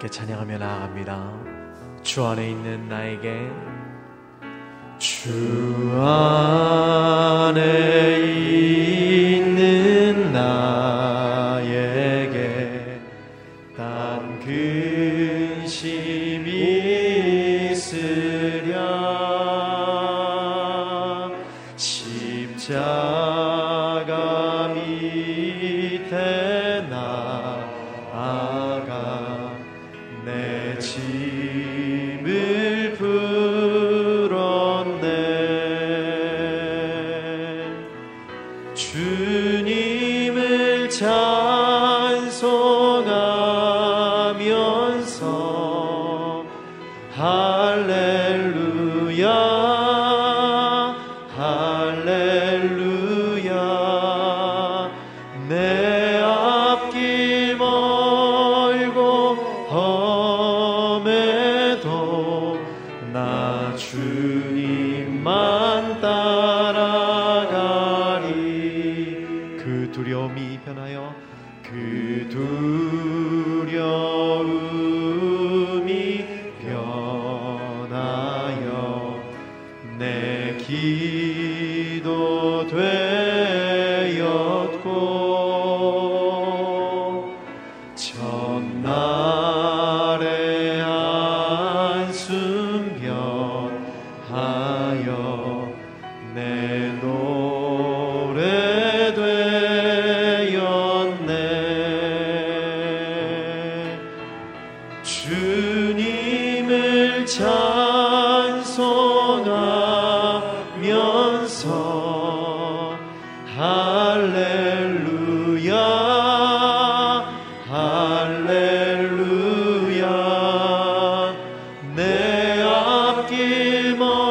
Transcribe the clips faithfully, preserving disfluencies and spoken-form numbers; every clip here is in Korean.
함께 찬양하며 나아갑니다. 주 안에 있는 나에게, 주 안에 있는 나에게 딴 근심이 있으랴. 십자가 밑에 나아가 내 짐을 주님을 찬송하면서 할렐루야 할렐루야. 내 앞길 멀고 험해도 나 주님만 따라 두려움이 변하여 그 두려움이 변하여 내 기도 되었고 첫날의 한숨 변하여 내 노래 되었고 주님을 찬송하면서 할렐루야 할렐루야. 내 앞길 멀고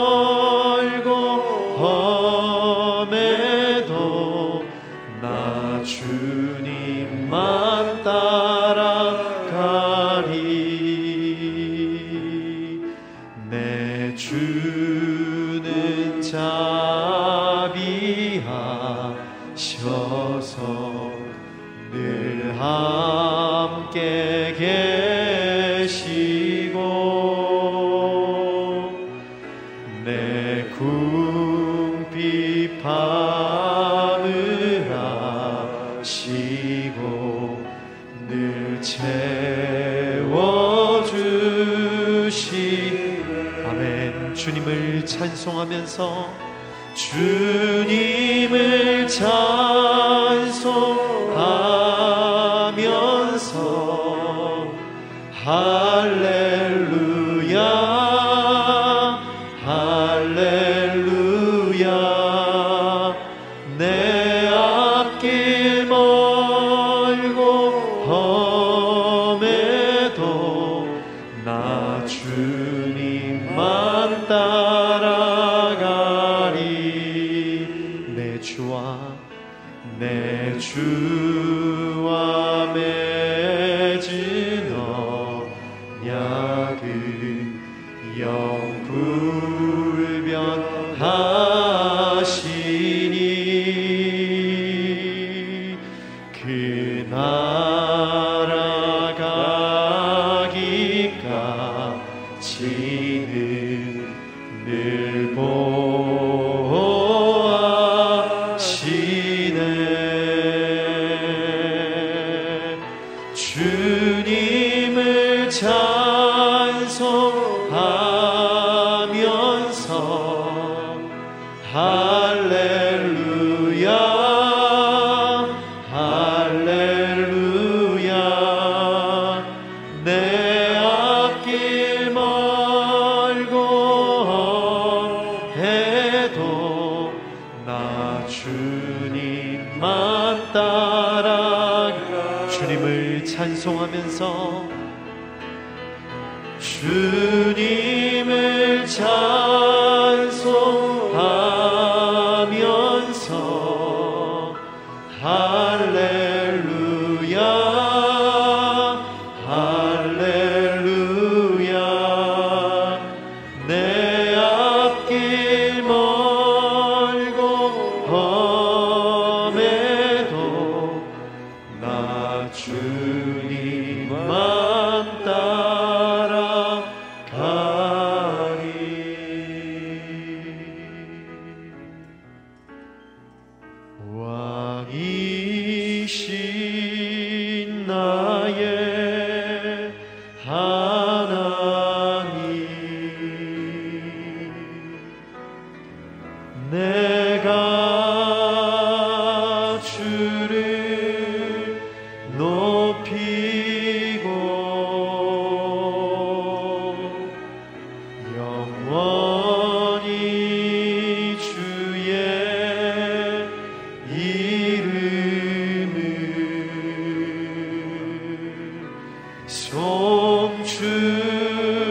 험해도 나 주님만 따라가리. 주는 자비하셔서 늘 함께 계시고 내 궁핍 파무라시고 늘 채워주시고. 주님을 찬송하면서 주님을 찬송하면서 할렐루야 할렐루야. 내 앞길 멀고 험해도 나 주님만 따라가리. 내 주와 내 주와 맺은 언약은 영불변하시니 그 나라가기까지는 늘 보호하시네. 주님을 찬송하면서 할렐루야 할렐루야. 내 앞길 멀고 나 주님만 따라가. 주님을 찬송하면서 주님을 찬송하면서 할렐루야 할렐루야. 내 앞길 멀 주님만 따라 하나님, 내가 주를 높이고 영원히 주의 이름을 송축하리이다. 왕이신 나의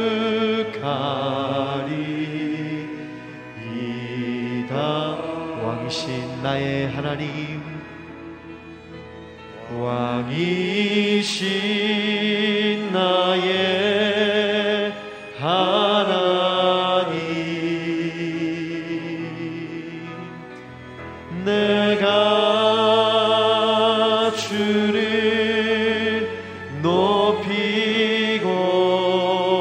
하나님, 왕이신 나의 하나님, 내가 주를 높이고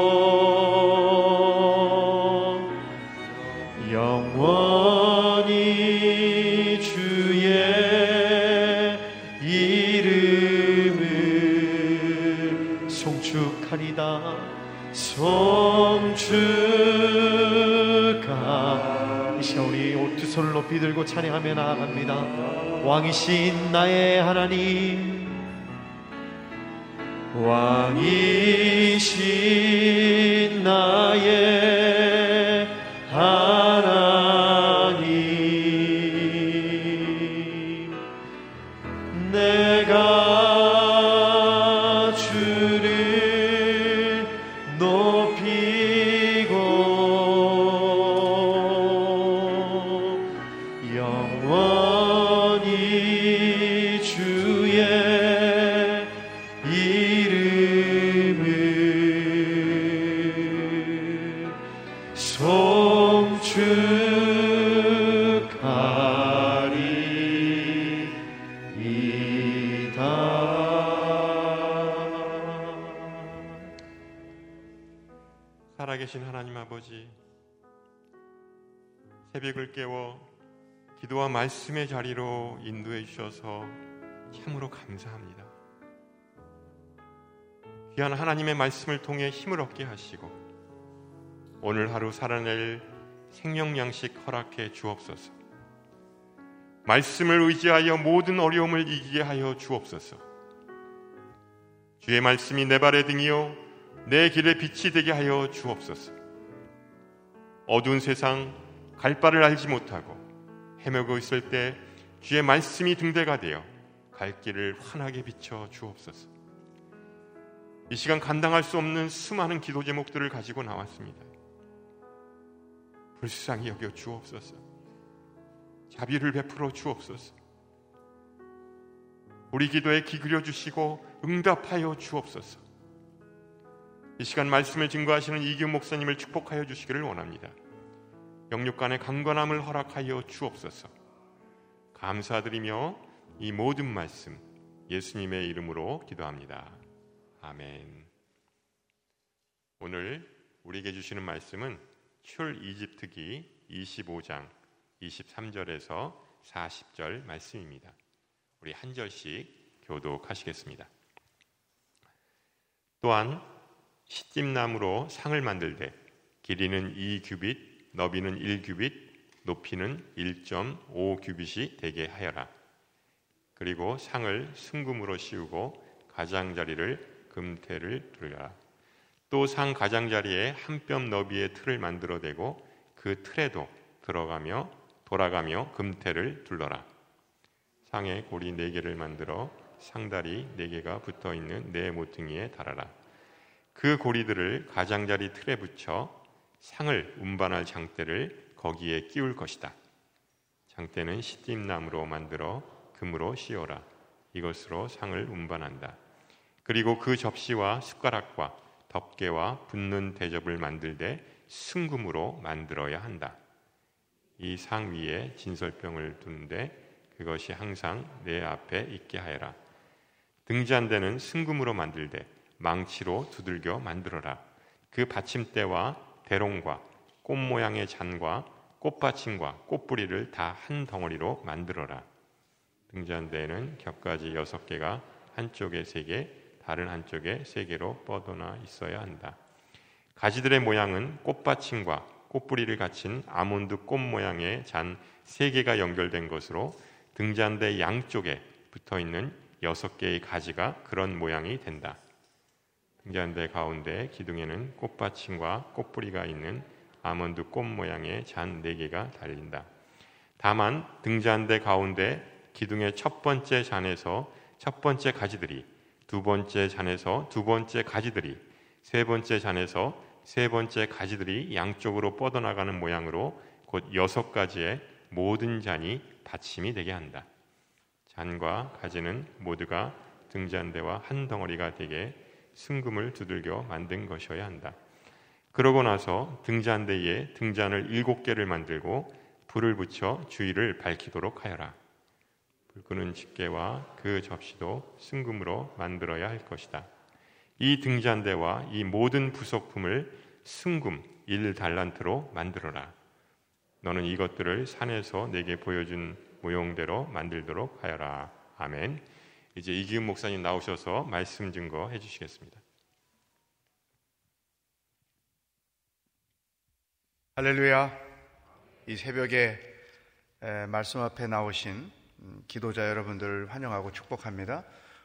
영원히 주의 이름을 송축하리다. 송축하리다. 이제 우리 두 손을 높이 들고 찬양하며 나아갑니다. 왕이신 나의 하나님, 왕이신 나의 하나님, 내가 주를 높이고 영원히 주의 이름을 송축하리이다. 살아계신 하나님 아버지, 새벽을 깨워 기도와 말씀의 자리로 인도해 주셔서 참으로 감사합니다. 귀한 하나님의 말씀을 통해 힘을 얻게 하시고 오늘 하루 살아낼 생명양식 허락해 주옵소서. 말씀을 의지하여 모든 어려움을 이기게 하여 주옵소서. 주의 말씀이 내 발의 등이요 내 길의 빛이 되게 하여 주옵소서. 어두운 세상 갈 바를 알지 못하고 헤매고 있을 때 주의 말씀이 등대가 되어 갈 길을 환하게 비춰 주옵소서. 이 시간 감당할 수 없는 수많은 기도 제목들을 가지고 나왔습니다. 불쌍히 여겨 주옵소서. 자비를 베풀어 주옵소서. 우리 기도에 기울여 주시고 응답하여 주옵소서. 이 시간 말씀을 증거하시는 이규 목사님을 축복하여 주시기를 원합니다. 영육 간의 강건함을 허락하여 주옵소서. 감사드리며 이 모든 말씀 예수님의 이름으로 기도합니다. 아멘. 오늘 우리에게 주시는 말씀은 출애굽기 이십오 장 이십삼 절에서 사십 절 말씀입니다. 우리 한 절씩 교독하시겠습니다. 또한 시찜나무로 상을 만들되 길이는 이 규빗 너비는 일 규빗, 높이는 일 점 오 규빗이 되게 하여라. 그리고 상을 순금으로 씌우고 가장자리를 금테를 두르라. 또 상 가장자리에 한 뼘 너비의 틀을 만들어 대고 그 틀에도 들어가며 돌아가며 금테를 둘러라. 상에 고리 네 개를 만들어 상다리 네 개가 붙어 있는 네 모퉁이에 달아라. 그 고리들을 가장자리 틀에 붙여 상을 운반할 장대를 거기에 끼울 것이다. 장대는 시딤나무로 만들어 금으로 씌워라. 이것으로 상을 운반한다. 그리고 그 접시와 숟가락과 덮개와 붓는 대접을 만들되 순금으로 만들어야 한다. 이 상 위에 진설병을 두는데 그것이 항상 내 앞에 있게 하여라. 등잔대는 순금으로 만들되 망치로 두들겨 만들어라. 그 받침대와 대롱과 꽃 모양의 잔과 꽃받침과 꽃뿌리를 다 한 덩어리로 만들어라. 등잔대에는 겹가지 여섯 개가 한쪽에 세 개, 다른 한쪽의 세계로 뻗어나 있어야 한다. 가지들의 모양은 꽃받침과 꽃뿌리를 갖춘 아몬드 꽃 모양의 잔 세 개가 연결된 것으로 등잔대 양쪽에 붙어있는 여섯 개의 가지가 그런 모양이 된다. 등잔대 가운데 기둥에는 꽃받침과 꽃뿌리가 있는 아몬드 꽃 모양의 잔 네 개가 달린다. 다만 등잔대 가운데 기둥의 첫 번째 잔에서 첫 번째 가지들이, 두 번째 잔에서 두 번째 가지들이, 세 번째 잔에서 세 번째 가지들이 양쪽으로 뻗어나가는 모양으로 곧 여섯 가지의 모든 잔이 받침이 되게 한다. 잔과 가지는 모두가 등잔대와 한 덩어리가 되게 순금을 두들겨 만든 것이어야 한다. 그러고 나서 등잔대에 등잔을 일곱 개를 만들고 불을 붙여 주위를 밝히도록 하여라. 불 끄는 집게와 그 접시도 순금으로 만들어야 할 것이다. 이 등잔대와 이 모든 부속품을 순금 일 달란트로 만들어라. 너는 이것들을 산에서 내게 보여준 모형대로 만들도록 하여라. 아멘. 이제 이기훈 목사님 나오셔서 말씀 증거 해주시겠습니다. 할렐루야. 이 새벽에 말씀 앞에 나오신 기도자 여러분들을 환영하고 축복합니다.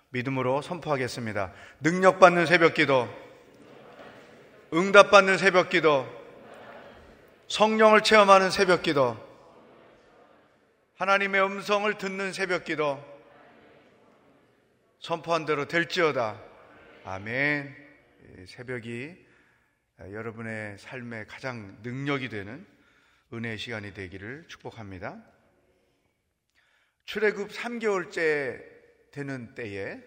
믿음으로 선포하겠습니다. 능력받는 새벽기도, 응답받는 새벽기도, 성령을 체험하는 새벽기도, 하나님의 음성을 듣는 새벽기도, 선포한 대로 될지어다. 아멘. 새벽이 여러분의 삶에 가장 능력이 되는 은혜의 시간이 되기를 축복합니다. 출애굽 삼 개월째 되는 때에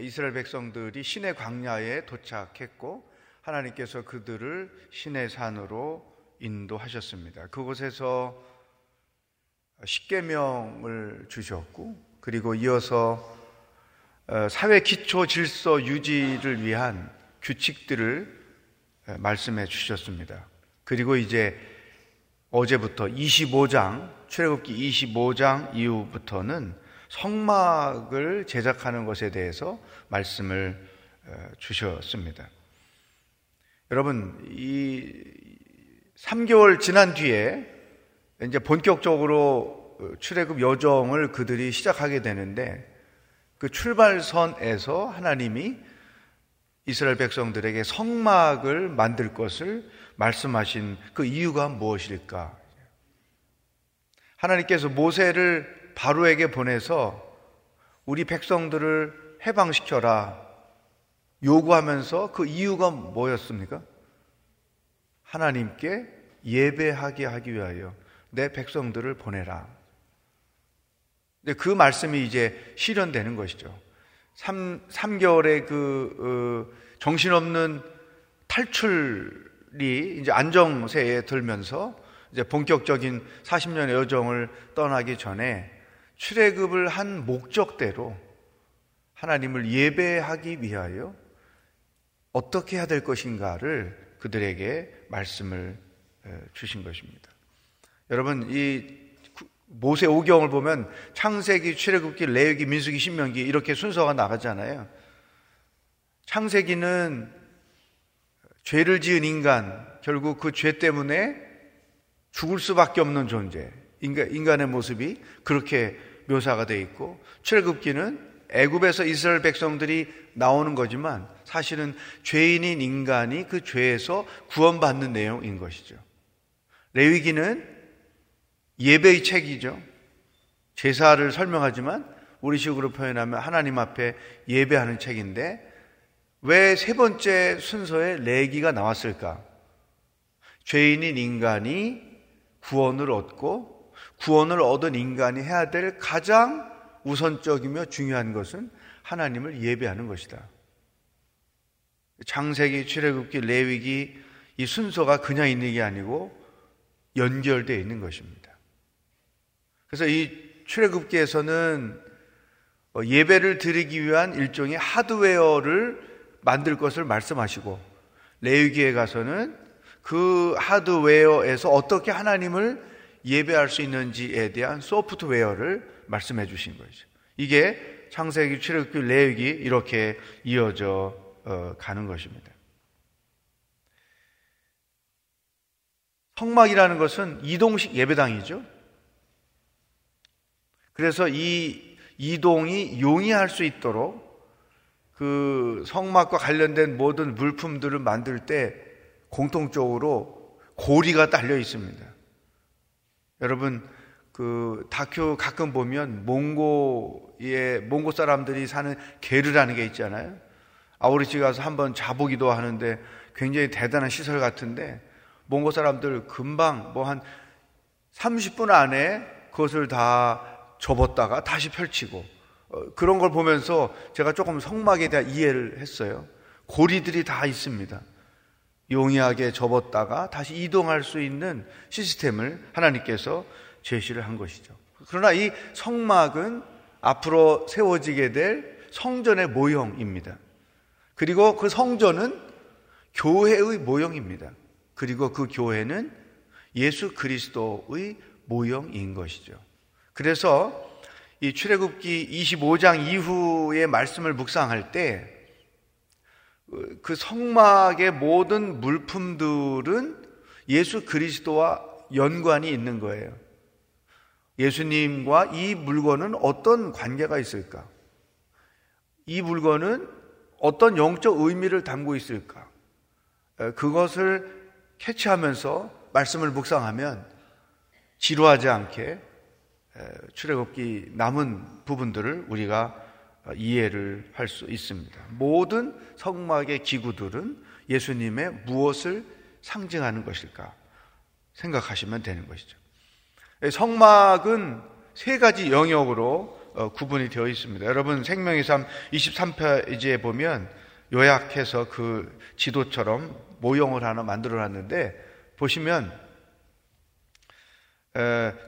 이스라엘 백성들이 시내 광야에 도착했고 하나님께서 그들을 시내 산으로 인도하셨습니다. 그곳에서 십계명을 주셨고, 그리고 이어서 사회 기초 질서 유지를 위한 규칙들을 말씀해 주셨습니다. 그리고 이제 어제부터 이십오 장, 출애굽기 이십오 장 이후부터는 성막을 제작하는 것에 대해서 말씀을 주셨습니다. 여러분, 이 삼 개월 지난 뒤에 이제 본격적으로 출애굽 여정을 그들이 시작하게 되는데, 그 출발선에서 하나님이 이스라엘 백성들에게 성막을 만들 것을 말씀하신 그 이유가 무엇일까? 하나님께서 모세를 바로에게 보내서 우리 백성들을 해방시켜라 요구하면서 그 이유가 뭐였습니까? 하나님께 예배하게 하기 위하여 내 백성들을 보내라. 그 말씀이 이제 실현되는 것이죠. 삼, 삼 개월의 그 어, 정신없는 탈출이 이제 안정세에 들면서 이제 본격적인 사십 년의 여정을 떠나기 전에 출애굽을 한 목적대로 하나님을 예배하기 위하여 어떻게 해야 될 것인가를 그들에게 말씀을 주신 것입니다. 여러분, 이 모세 오경을 보면 창세기, 출애굽기, 레위기, 민수기, 신명기 이렇게 순서가 나가잖아요. 창세기는 죄를 지은 인간, 결국 그 죄 때문에 죽을 수밖에 없는 존재, 인간, 인간의 모습이 그렇게 묘사가 되어 있고, 출애굽기는 애굽에서 이스라엘 백성들이 나오는 거지만 사실은 죄인인 인간이 그 죄에서 구원받는 내용인 것이죠. 레위기는 예배의 책이죠. 제사를 설명하지만 우리식으로 표현하면 하나님 앞에 예배하는 책인데, 왜 세 번째 순서에 레위기가 나왔을까? 죄인인 인간이 구원을 얻고, 구원을 얻은 인간이 해야 될 가장 우선적이며 중요한 것은 하나님을 예배하는 것이다. 창세기, 출애굽기, 레위기 이 순서가 그냥 있는 게 아니고 연결되어 있는 것입니다. 그래서 이 출애굽기에서는 예배를 드리기 위한 일종의 하드웨어를 만들 것을 말씀하시고, 레위기에 가서는 그 하드웨어에서 어떻게 하나님을 예배할 수 있는지에 대한 소프트웨어를 말씀해 주신 거죠. 이게 창세기, 출애굽기, 레위기 이렇게 이어져 가는 것입니다. 성막이라는 것은 이동식 예배당이죠. 그래서 이 이동이 용이할 수 있도록 그 성막과 관련된 모든 물품들을 만들 때 공통적으로 고리가 달려 있습니다. 여러분, 그 다큐 가끔 보면 몽고의 몽고 사람들이 사는 게르라는 게 있잖아요. 아우리치 가서 한번 자보기도 하는데 굉장히 대단한 시설 같은데 몽고 사람들 금방 뭐 한 삼십 분 안에 그것을 다 접었다가 다시 펼치고 그런 걸 보면서 제가 조금 성막에 대한 이해를 했어요. 고리들이 다 있습니다. 용이하게 접었다가 다시 이동할 수 있는 시스템을 하나님께서 제시를 한 것이죠. 그러나 이 성막은 앞으로 세워지게 될 성전의 모형입니다. 그리고 그 성전은 교회의 모형입니다. 그리고 그 교회는 예수 그리스도의 모형인 것이죠. 그래서 이 출애굽기 이십오 장 이후의 말씀을 묵상할 때 그 성막의 모든 물품들은 예수 그리스도와 연관이 있는 거예요. 예수님과 이 물건은 어떤 관계가 있을까? 이 물건은 어떤 영적 의미를 담고 있을까? 그것을 캐치하면서 말씀을 묵상하면 지루하지 않게 출애굽기 남은 부분들을 우리가 이해를 할 수 있습니다. 모든 성막의 기구들은 예수님의 무엇을 상징하는 것일까 생각하시면 되는 것이죠. 성막은 세 가지 영역으로 구분이 되어 있습니다. 여러분, 생명의 삶 이십삼 페이지에 보면 요약해서 그 지도처럼 모형을 하나 만들어놨는데 보시면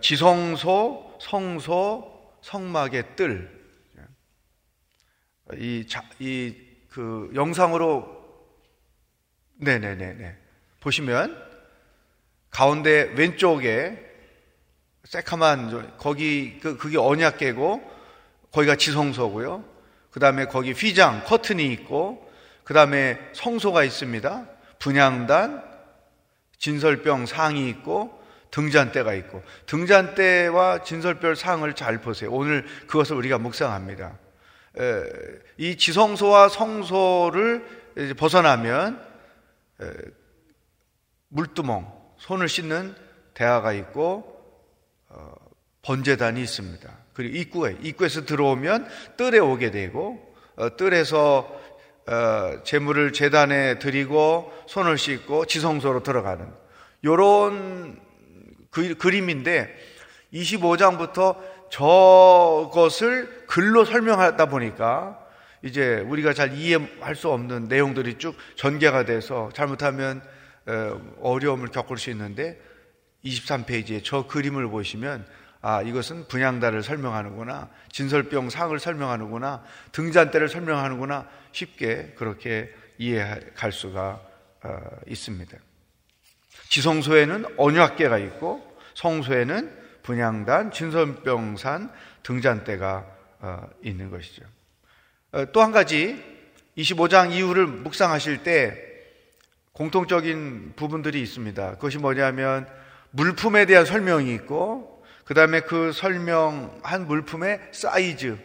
지성소, 성소, 성막의 뜰. 이, 자, 이, 그, 영상으로, 네네네네. 보시면, 가운데 왼쪽에, 새카만, 거기, 그, 그게 언약궤고, 거기가 지성소고요. 그 다음에 거기 휘장, 커튼이 있고, 그 다음에 성소가 있습니다. 분향단, 진설병 상이 있고, 등잔대가 있고, 등잔대와 진설별 상을 잘 보세요. 오늘 그것을 우리가 묵상합니다. 에, 이 지성소와 성소를 벗어나면 에, 물두멍, 손을 씻는 대야가 있고 어, 번제단이 있습니다. 그리고 입구에, 입구에서 들어오면 뜰에 오게 되고 어, 뜰에서 어, 제물을 제단에 드리고 손을 씻고 지성소로 들어가는 요런 그, 그림인데 이십오 장부터 저것을 글로 설명하다 보니까 이제 우리가 잘 이해할 수 없는 내용들이 쭉 전개가 돼서 잘못하면 어려움을 겪을 수 있는데 이십삼 페이지에 저 그림을 보시면 아, 이것은 분향단을 설명하는구나, 진설병 상을 설명하는구나, 등잔대를 설명하는구나 쉽게 그렇게 이해할 수가 있습니다. 지성소에는 언약궤가 있고 성소에는 분향단, 진설병산, 등잔대가 있는 것이죠. 또 한 가지 이십오 장 이후를 묵상하실 때 공통적인 부분들이 있습니다. 그것이 뭐냐면 물품에 대한 설명이 있고 그 다음에 그 설명한 물품의 사이즈,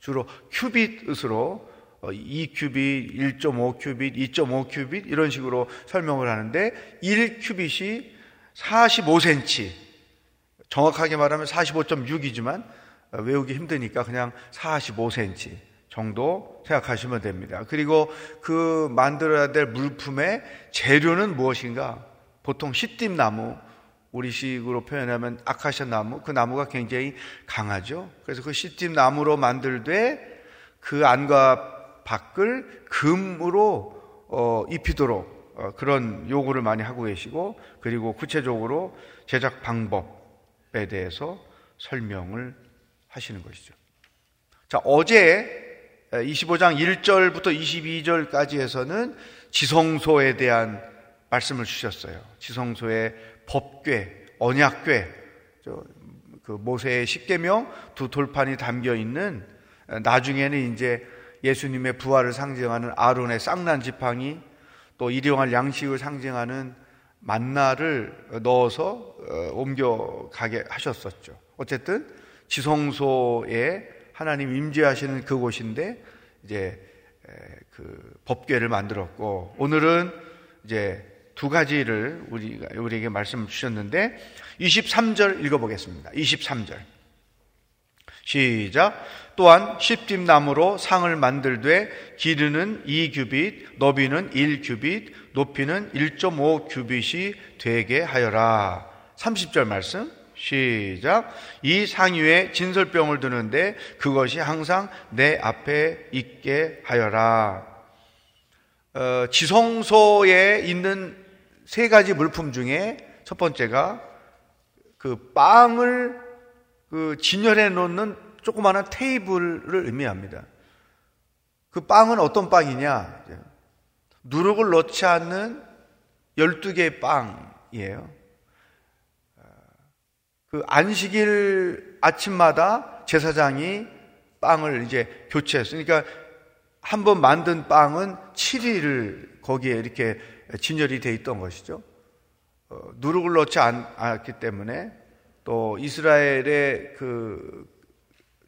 주로 큐빗으로 이 큐빗, 일 점 오 큐빗, 이 점 오 큐빗 이런 식으로 설명을 하는데 일 큐빗이 사십오 센티미터, 정확하게 말하면 사십오 점 육이지만 외우기 힘드니까 그냥 사십오 센티미터 정도 생각하시면 됩니다. 그리고 그 만들어야 될 물품의 재료는 무엇인가? 보통 시띠나무, 우리식으로 표현하면 아카시아 나무, 그 나무가 굉장히 강하죠. 그래서 그 시띠나무로 만들되 그 안과 밖을 금으로 어, 입히도록 어, 그런 요구를 많이 하고 계시고 그리고 구체적으로 제작 방법에 대해서 설명을 하시는 것이죠. 자, 어제 이십오 장 일 절부터 이십이 절까지 해서는 지성소에 대한 말씀을 주셨어요. 지성소의 법궤, 언약궤, 그 모세의 십계명 두 돌판이 담겨있는 나중에는 이제 예수님의 부활을 상징하는 아론의 쌍난 지팡이, 또 일용할 양식을 상징하는 만나를 넣어서 옮겨가게 하셨었죠. 어쨌든 지성소에 하나님 임재하시는 그곳인데 이제 그 법궤를 만들었고, 오늘은 이제 두 가지를 우리, 우리에게 말씀을 주셨는데 이십삼 절 읽어보겠습니다. 이십삼 절 시작. 또한 십집나무로 상을 만들되 길이는 이 규빗, 너비는 일 규빗, 높이는 일 점 오 규빗이 되게 하여라. 삼십 절 말씀 시작. 이 상 위에 진설병을 두는데 그것이 항상 내 앞에 있게 하여라. 어, 지성소에 있는 세 가지 물품 중에 첫 번째가 그 빵을 그 진열해 놓는 조그마한 테이블을 의미합니다. 그 빵은 어떤 빵이냐? 누룩을 넣지 않는 열두 개의 빵이에요. 그 안식일 아침마다 제사장이 빵을 이제 교체했으니까 한 번 만든 빵은 칠 일을 거기에 이렇게 진열이 돼 있던 것이죠. 어, 누룩을 넣지 않았기 때문에, 또 이스라엘의 그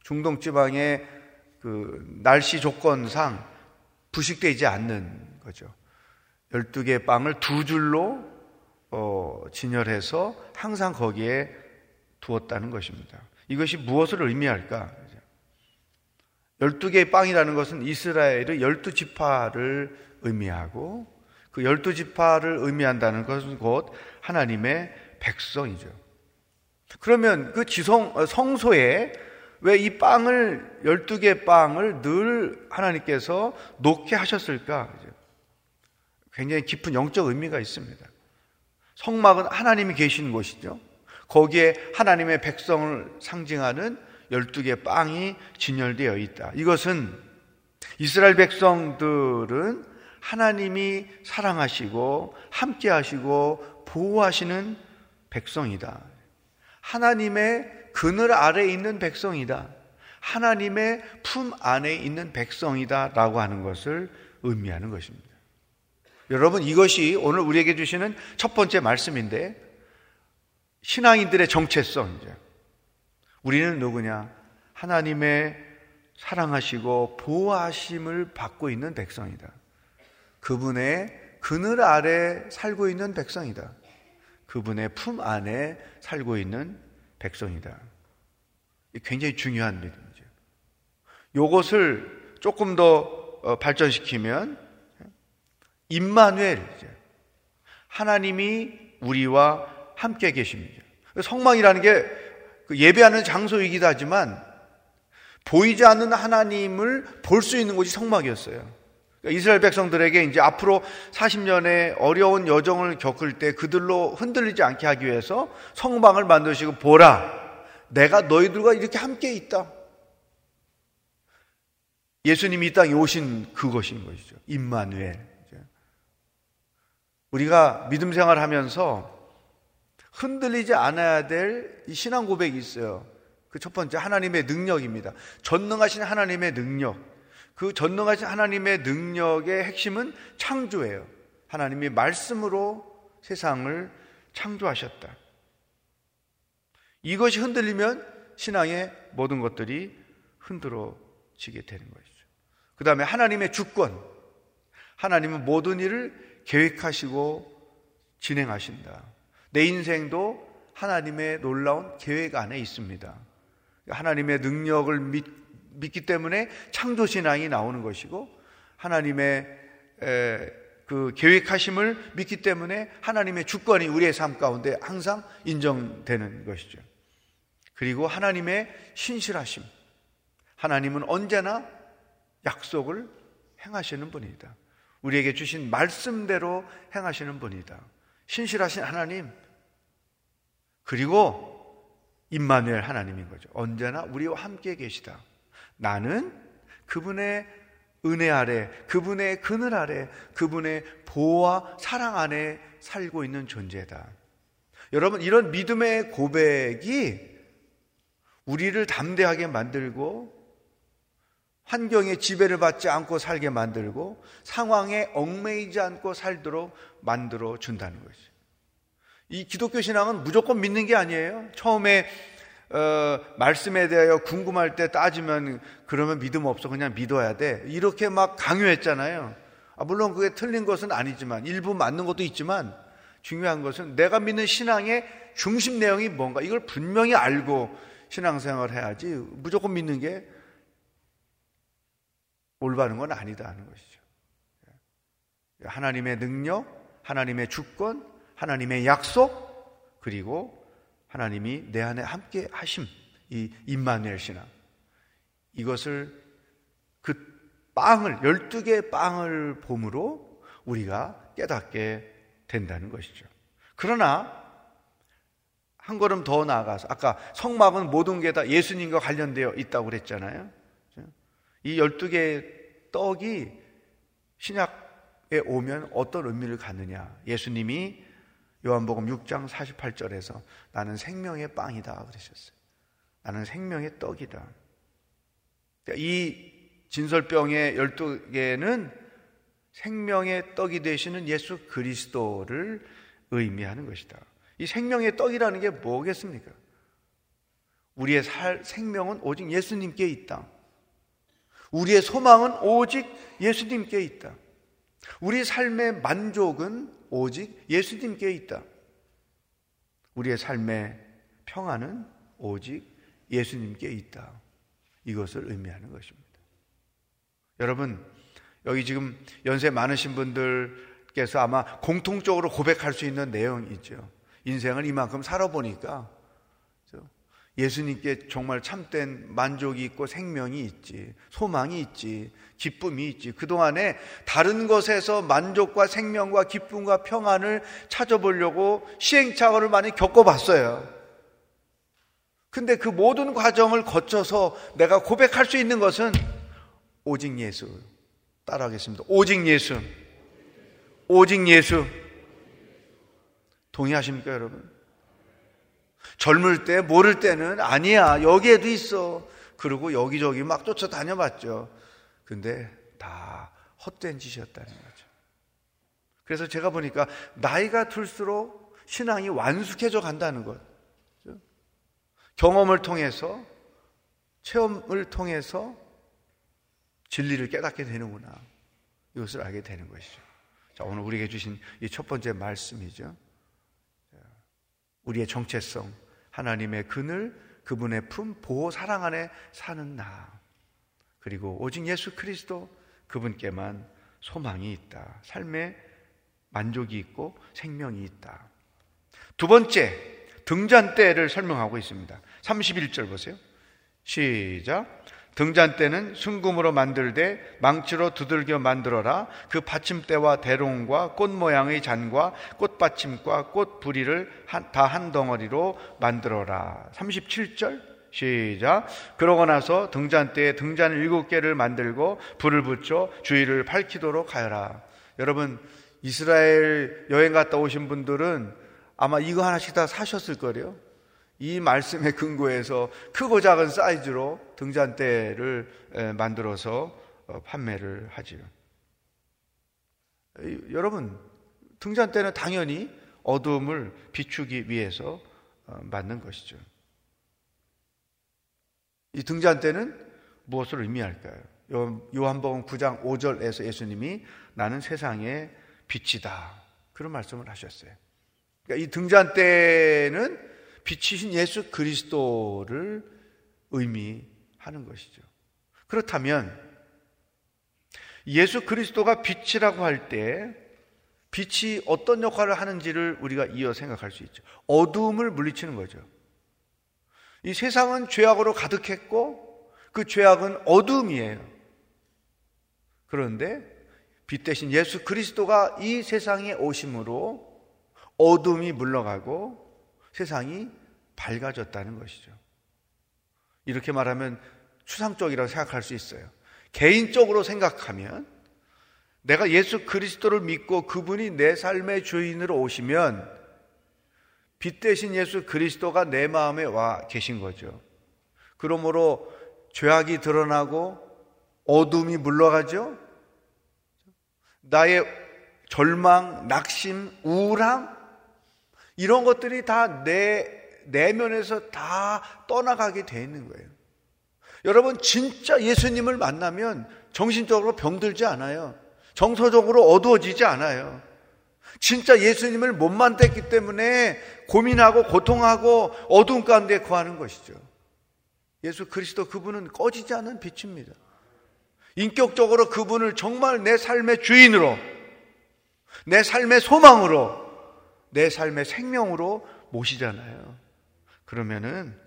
중동 지방의 그 날씨 조건상 부식되지 않는 거죠. 열두 개의 빵을 두 줄로 어, 진열해서 항상 거기에 두었다는 것입니다. 이것이 무엇을 의미할까? 열두 개의 빵이라는 것은 이스라엘의 열두 지파를 의미하고, 그 열두 지파를 의미한다는 것은 곧 하나님의 백성이죠. 그러면 그 지성, 성소에 왜 이 빵을, 열두 개의 빵을 늘 하나님께서 놓게 하셨을까? 굉장히 깊은 영적 의미가 있습니다. 성막은 하나님이 계신 곳이죠. 거기에 하나님의 백성을 상징하는 열두 개의 빵이 진열되어 있다. 이것은 이스라엘 백성들은 하나님이 사랑하시고 함께 하시고 보호하시는 백성이다. 하나님의 그늘 아래에 있는 백성이다. 하나님의 품 안에 있는 백성이다 라고 하는 것을 의미하는 것입니다. 여러분, 이것이 오늘 우리에게 주시는 첫 번째 말씀인데, 신앙인들의 정체성이죠. 우리는 누구냐? 하나님의 사랑하시고 보호하심을 받고 있는 백성이다. 그분의 그늘 아래 살고 있는 백성이다. 그분의 품 안에 살고 있는 백성이다. 굉장히 중요한 믿음이죠. 이것을 조금 더 발전시키면 임마누엘, 하나님이 우리와 함께 계십니다. 성막이라는 게 예배하는 장소이기도 하지만 보이지 않는 하나님을 볼 수 있는 곳이 성막이었어요. 그러니까 이스라엘 백성들에게 이제 앞으로 사십 년의 어려운 여정을 겪을 때 그들로 흔들리지 않게 하기 위해서 성막을 만드시고, 보라, 내가 너희들과 이렇게 함께 있다. 예수님이 이 땅에 오신 그것인 것이죠. 임마누엘. 우리가 믿음 생활하면서 흔들리지 않아야 될 이 신앙 고백이 있어요. 그 첫 번째, 하나님의 능력입니다. 전능하신 하나님의 능력. 그 전능하신 하나님의 능력의 핵심은 창조예요. 하나님이 말씀으로 세상을 창조하셨다. 이것이 흔들리면 신앙의 모든 것들이 흔들어지게 되는 것이죠. 그 다음에 하나님의 주권. 하나님은 모든 일을 계획하시고 진행하신다. 내 인생도 하나님의 놀라운 계획 안에 있습니다. 하나님의 능력을 믿, 믿기 때문에 창조신앙이 나오는 것이고, 하나님의 에, 그 계획하심을 믿기 때문에 하나님의 주권이 우리의 삶 가운데 항상 인정되는 것이죠. 그리고 하나님의 신실하심. 하나님은 언제나 약속을 행하시는 분이다. 우리에게 주신 말씀대로 행하시는 분이다. 신실하신 하나님. 그리고 임마누엘 하나님인 거죠. 언제나 우리와 함께 계시다. 나는 그분의 은혜 아래, 그분의 그늘 아래, 그분의 보호와 사랑 안에 살고 있는 존재다. 여러분, 이런 믿음의 고백이 우리를 담대하게 만들고 환경의 지배를 받지 않고 살게 만들고 상황에 얽매이지 않고 살도록 만들어 준다는 것이죠. 이 기독교 신앙은 무조건 믿는 게 아니에요. 처음에 어, 말씀에 대하여 궁금할 때 따지면 그러면 믿음 없어, 그냥 믿어야 돼, 이렇게 막 강요했잖아요. 아, 물론 그게 틀린 것은 아니지만, 일부 맞는 것도 있지만, 중요한 것은 내가 믿는 신앙의 중심 내용이 뭔가, 이걸 분명히 알고 신앙생활을 해야지 무조건 믿는 게 올바른 건 아니다 하는 것이죠. 하나님의 능력, 하나님의 주권, 하나님의 약속, 그리고 하나님이 내 안에 함께 하심, 이 임마누엘 신앙, 이것을 그 빵을, 열두 개의 빵을 봄으로 우리가 깨닫게 된다는 것이죠. 그러나 한 걸음 더 나아가서, 아까 성막은 모든 게 다 예수님과 관련되어 있다고 그랬잖아요. 이 열두 개의 떡이 신약에 오면 어떤 의미를 갖느냐, 예수님이 요한복음 육 장 사십팔 절에서 나는 생명의 빵이다 그러셨어요. 나는 생명의 떡이다. 이 진설병의 열두 개는 생명의 떡이 되시는 예수 그리스도를 의미하는 것이다. 이 생명의 떡이라는 게 뭐겠습니까? 우리의 살 생명은 오직 예수님께 있다. 우리의 소망은 오직 예수님께 있다. 우리 삶의 만족은 오직 예수님께 있다. 우리의 삶의 평안은 오직 예수님께 있다. 이것을 의미하는 것입니다. 여러분, 여기 지금 연세 많으신 분들께서 아마 공통적으로 고백할 수 있는 내용이죠. 인생을 이만큼 살아보니까 예수님께 정말 참된 만족이 있고 생명이 있지, 소망이 있지, 기쁨이 있지, 그동안에 다른 것에서 만족과 생명과 기쁨과 평안을 찾아보려고 시행착오를 많이 겪어봤어요. 근데 그 모든 과정을 거쳐서 내가 고백할 수 있는 것은 오직 예수. 따라하겠습니다. 오직 예수. 오직 예수. 동의하십니까, 여러분? 젊을 때, 모를 때는 아니야, 여기에도 있어, 그러고 여기저기 막 쫓아다녀봤죠. 근데 다 헛된 짓이었다는 거죠. 그래서 제가 보니까 나이가 들수록 신앙이 완숙해져 간다는 것, 경험을 통해서, 체험을 통해서 진리를 깨닫게 되는구나, 이것을 알게 되는 것이죠. 자, 오늘 우리에게 주신 이 첫 번째 말씀이죠. 우리의 정체성, 하나님의 그늘, 그분의 품, 보호, 사랑 안에 사는 나, 그리고 오직 예수 그리스도, 그분께만 소망이 있다, 삶에 만족이 있고 생명이 있다. 두 번째, 등잔대를 설명하고 있습니다. 삼십일 절 보세요. 시작. 등잔대는 순금으로 만들되 망치로 두들겨 만들어라. 그 받침대와 대롱과 꽃 모양의 잔과 꽃받침과 꽃부리를 다 한 덩어리로 만들어라. 삼십칠 절 시작. 그러고 나서 등잔대에 등잔 일곱 개를 만들고 불을 붙여 주위를 밝히도록 하여라. 여러분, 이스라엘 여행 갔다 오신 분들은 아마 이거 하나씩 다 사셨을 거예요. 이 말씀의 근거에서 크고 작은 사이즈로 등잔대를 만들어서 판매를 하지요. 여러분, 등잔대는 당연히 어둠을 비추기 위해서 만든 것이죠. 이 등잔대는 무엇을 의미할까요? 요한복음 구 장 오 절에서 예수님이 나는 세상의 빛이다, 그런 말씀을 하셨어요. 그러니까 이 등잔대는 빛이신 예수 그리스도를 의미하는 것이죠. 그렇다면 예수 그리스도가 빛이라고 할 때 빛이 어떤 역할을 하는지를 우리가 이어 생각할 수 있죠. 어둠을 물리치는 거죠. 이 세상은 죄악으로 가득했고 그 죄악은 어둠이에요. 그런데 빛 대신 예수 그리스도가 이 세상에 오심으로 어둠이 물러가고 세상이 밝아졌다는 것이죠. 이렇게 말하면 추상적이라고 생각할 수 있어요. 개인적으로 생각하면, 내가 예수 그리스도를 믿고 그분이 내 삶의 주인으로 오시면 빛 대신 예수 그리스도가 내 마음에 와 계신 거죠. 그러므로 죄악이 드러나고 어둠이 물러가죠. 나의 절망, 낙심, 우울함 이런 것들이 다 내 내면에서 다 떠나가게 돼 있는 거예요. 여러분, 진짜 예수님을 만나면 정신적으로 병들지 않아요. 정서적으로 어두워지지 않아요. 진짜 예수님을 못 만났기 때문에 고민하고 고통하고 어두운 가운데 거하는 것이죠. 예수 그리스도 그분은 꺼지지 않은 빛입니다. 인격적으로 그분을 정말 내 삶의 주인으로, 내 삶의 소망으로, 내 삶의 생명으로 모시잖아요. 그러면은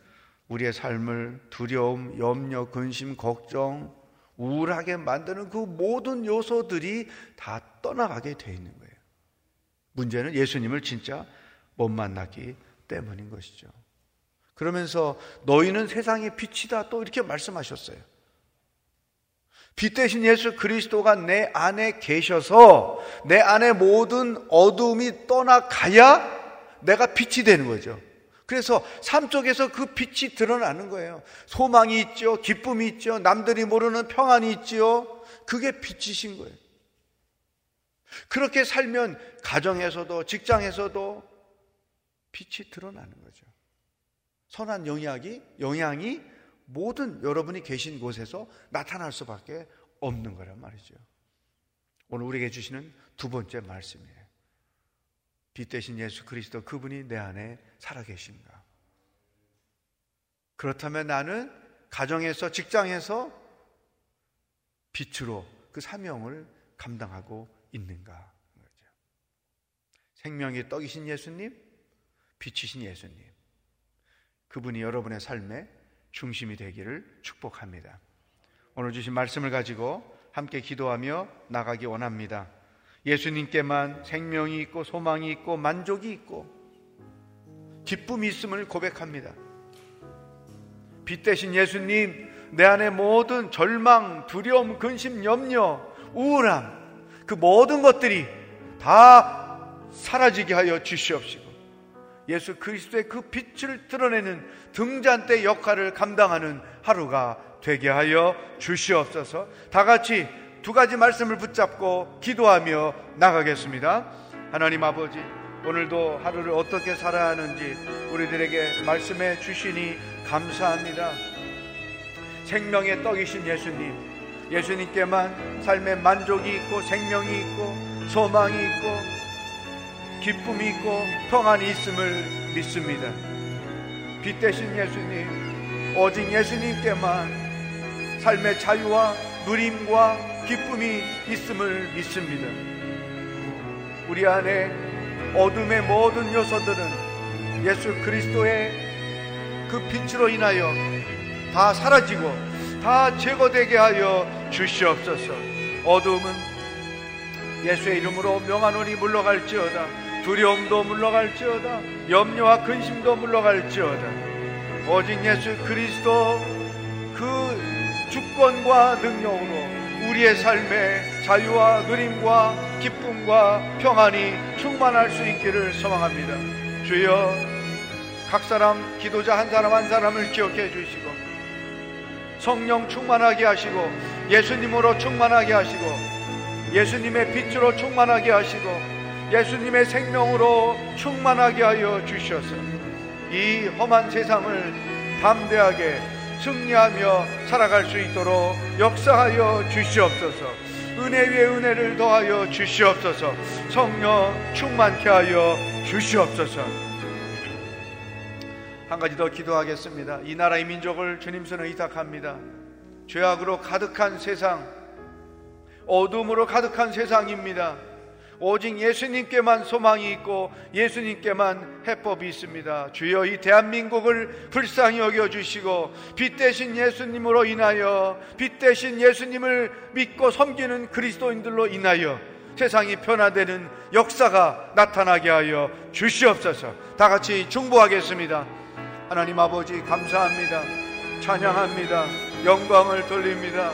우리의 삶을 두려움, 염려, 근심, 걱정, 우울하게 만드는 그 모든 요소들이 다 떠나가게 돼 있는 거예요. 문제는 예수님을 진짜 못 만나기 때문인 것이죠. 그러면서 너희는 세상의 빛이다 또 이렇게 말씀하셨어요. 빛 대신 예수 그리스도가 내 안에 계셔서 내 안에 모든 어둠이 떠나가야 내가 빛이 되는 거죠. 그래서 삶 속에서 그 빛이 드러나는 거예요. 소망이 있죠. 기쁨이 있죠. 남들이 모르는 평안이 있죠. 그게 빛이신 거예요. 그렇게 살면 가정에서도 직장에서도 빛이 드러나는 거죠. 선한 영향이, 영향이 모든 여러분이 계신 곳에서 나타날 수밖에 없는 거란 말이죠. 오늘 우리에게 주시는 두 번째 말씀이에요. 빛 대신 예수 그리스도 그분이 내 안에 살아계신가. 그렇다면 나는 가정에서 직장에서 빛으로 그 사명을 감당하고 있는가. 생명의 떡이신 예수님, 빛이신 예수님, 그분이 여러분의 삶의 중심이 되기를 축복합니다. 오늘 주신 말씀을 가지고 함께 기도하며 나가기 원합니다. 예수님께만 생명이 있고 소망이 있고 만족이 있고 기쁨이 있음을 고백합니다. 빛 대신 예수님, 내 안에 모든 절망, 두려움, 근심, 염려, 우울함 그 모든 것들이 다 사라지게 하여 주시옵시고 예수 그리스도의 그 빛을 드러내는 등잔대 역할을 감당하는 하루가 되게 하여 주시옵소서. 다 같이 두 가지 말씀을 붙잡고 기도하며 나가겠습니다. 하나님 아버지, 오늘도 하루를 어떻게 살아야 하는지 우리들에게 말씀해 주시니 감사합니다. 생명의 떡이신 예수님, 예수님께만 삶의 만족이 있고 생명이 있고 소망이 있고 기쁨이 있고 평안이 있음을 믿습니다. 빛 대신 예수님, 오직 예수님께만 삶의 자유와 누림과 기쁨이 있음을 믿습니다. 우리 안에 어둠의 모든 요소들은 예수 그리스도의 그 빛으로 인하여 다 사라지고 다 제거되게 하여 주시옵소서. 어둠은 예수의 이름으로 명하노니 물러갈지어다. 두려움도 물러갈지어다. 염려와 근심도 물러갈지어다. 오직 예수 그리스도 그 주권과 능력으로 우리의 삶에 자유와 누림과 기쁨과 평안이 충만할 수 있기를 소망합니다. 주여, 각 사람 기도자 한 사람 한 사람을 기억해 주시고 성령 충만하게 하시고 예수님으로 충만하게 하시고 예수님의 빛으로 충만하게 하시고 예수님의 생명으로 충만하게 하여 주셔서 이 험한 세상을 담대하게 승리하며 살아갈 수 있도록 역사하여 주시옵소서. 은혜 위에 은혜를 더하여 주시옵소서. 성령 충만케 하여 주시옵소서. 한 가지 더 기도하겠습니다. 이 나라의 민족을 주님 손에 의탁합니다. 죄악으로 가득한 세상, 어둠으로 가득한 세상입니다. 오직 예수님께만 소망이 있고 예수님께만 해법이 있습니다. 주여, 이 대한민국을 불쌍히 여겨주시고 빛 대신 예수님으로 인하여 빛 대신 예수님을 믿고 섬기는 그리스도인들로 인하여 세상이 변화되는 역사가 나타나게 하여 주시옵소서. 다 같이 중보하겠습니다. 하나님 아버지, 감사합니다. 찬양합니다. 영광을 돌립니다.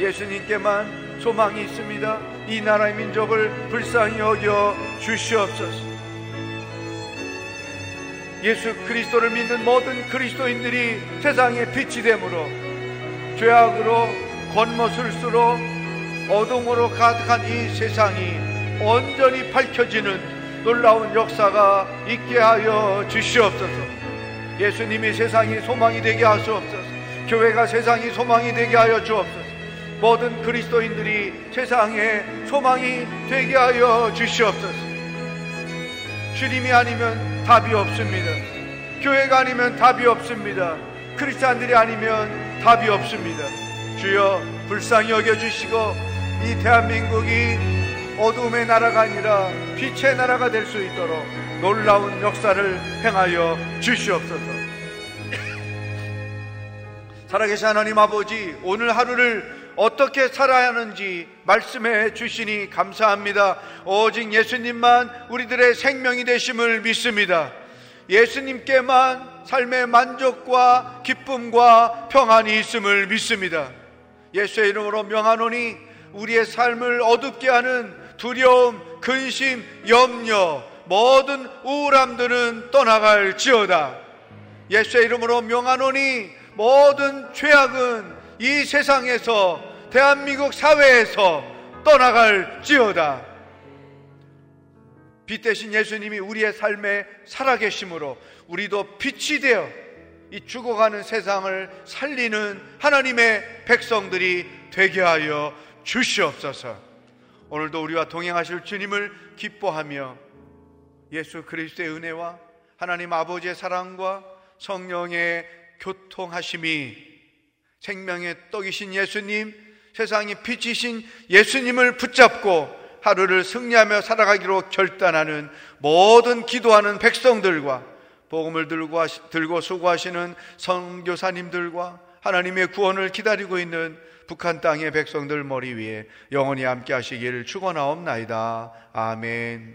예수님께만 소망이 있습니다. 이 나라의 민족을 불쌍히 여겨 주시옵소서. 예수 그리스도를 믿는 모든 그리스도인들이 세상의 빛이 되므로 죄악으로 권모술수로 어둠으로 가득한 이 세상이 온전히 밝혀지는 놀라운 역사가 있게 하여 주시옵소서. 예수님이 세상이 소망이 되게 하시옵소서. 교회가 세상이 소망이 되게 하여 주옵소서. 모든 그리스도인들이 세상에 소망이 되게 하여 주시옵소서. 주님이 아니면 답이 없습니다. 교회가 아니면 답이 없습니다. 크리스찬들이 아니면 답이 없습니다. 주여, 불쌍히 여겨주시고 이 대한민국이 어둠의 나라가 아니라 빛의 나라가 될 수 있도록 놀라운 역사를 행하여 주시옵소서. 살아계신 하나님 아버지, 오늘 하루를 어떻게 살아야 하는지 말씀해 주시니 감사합니다. 오직 예수님만 우리들의 생명이 되심을 믿습니다. 예수님께만 삶의 만족과 기쁨과 평안이 있음을 믿습니다. 예수의 이름으로 명하노니 우리의 삶을 어둡게 하는 두려움, 근심, 염려, 모든 우울함들은 떠나갈지어다. 예수의 이름으로 명하노니 모든 죄악은 이 세상에서, 대한민국 사회에서 떠나갈지어다. 빛 대신 예수님이 우리의 삶에 살아계심으로 우리도 빛이 되어 이 죽어가는 세상을 살리는 하나님의 백성들이 되게 하여 주시옵소서. 오늘도 우리와 동행하실 주님을 기뻐하며 예수 그리스도의 은혜와 하나님 아버지의 사랑과 성령의 교통하심이, 생명의 떡이신 예수님, 세상의 빛이신 예수님을 붙잡고 하루를 승리하며 살아가기로 결단하는 모든 기도하는 백성들과 복음을 들고, 하시, 들고 수고하시는 선교사님들과 하나님의 구원을 기다리고 있는 북한 땅의 백성들 머리 위에 영원히 함께 하시기를 축원하옵나이다. 아멘.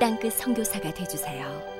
땅끝 선교사가 되어주세요.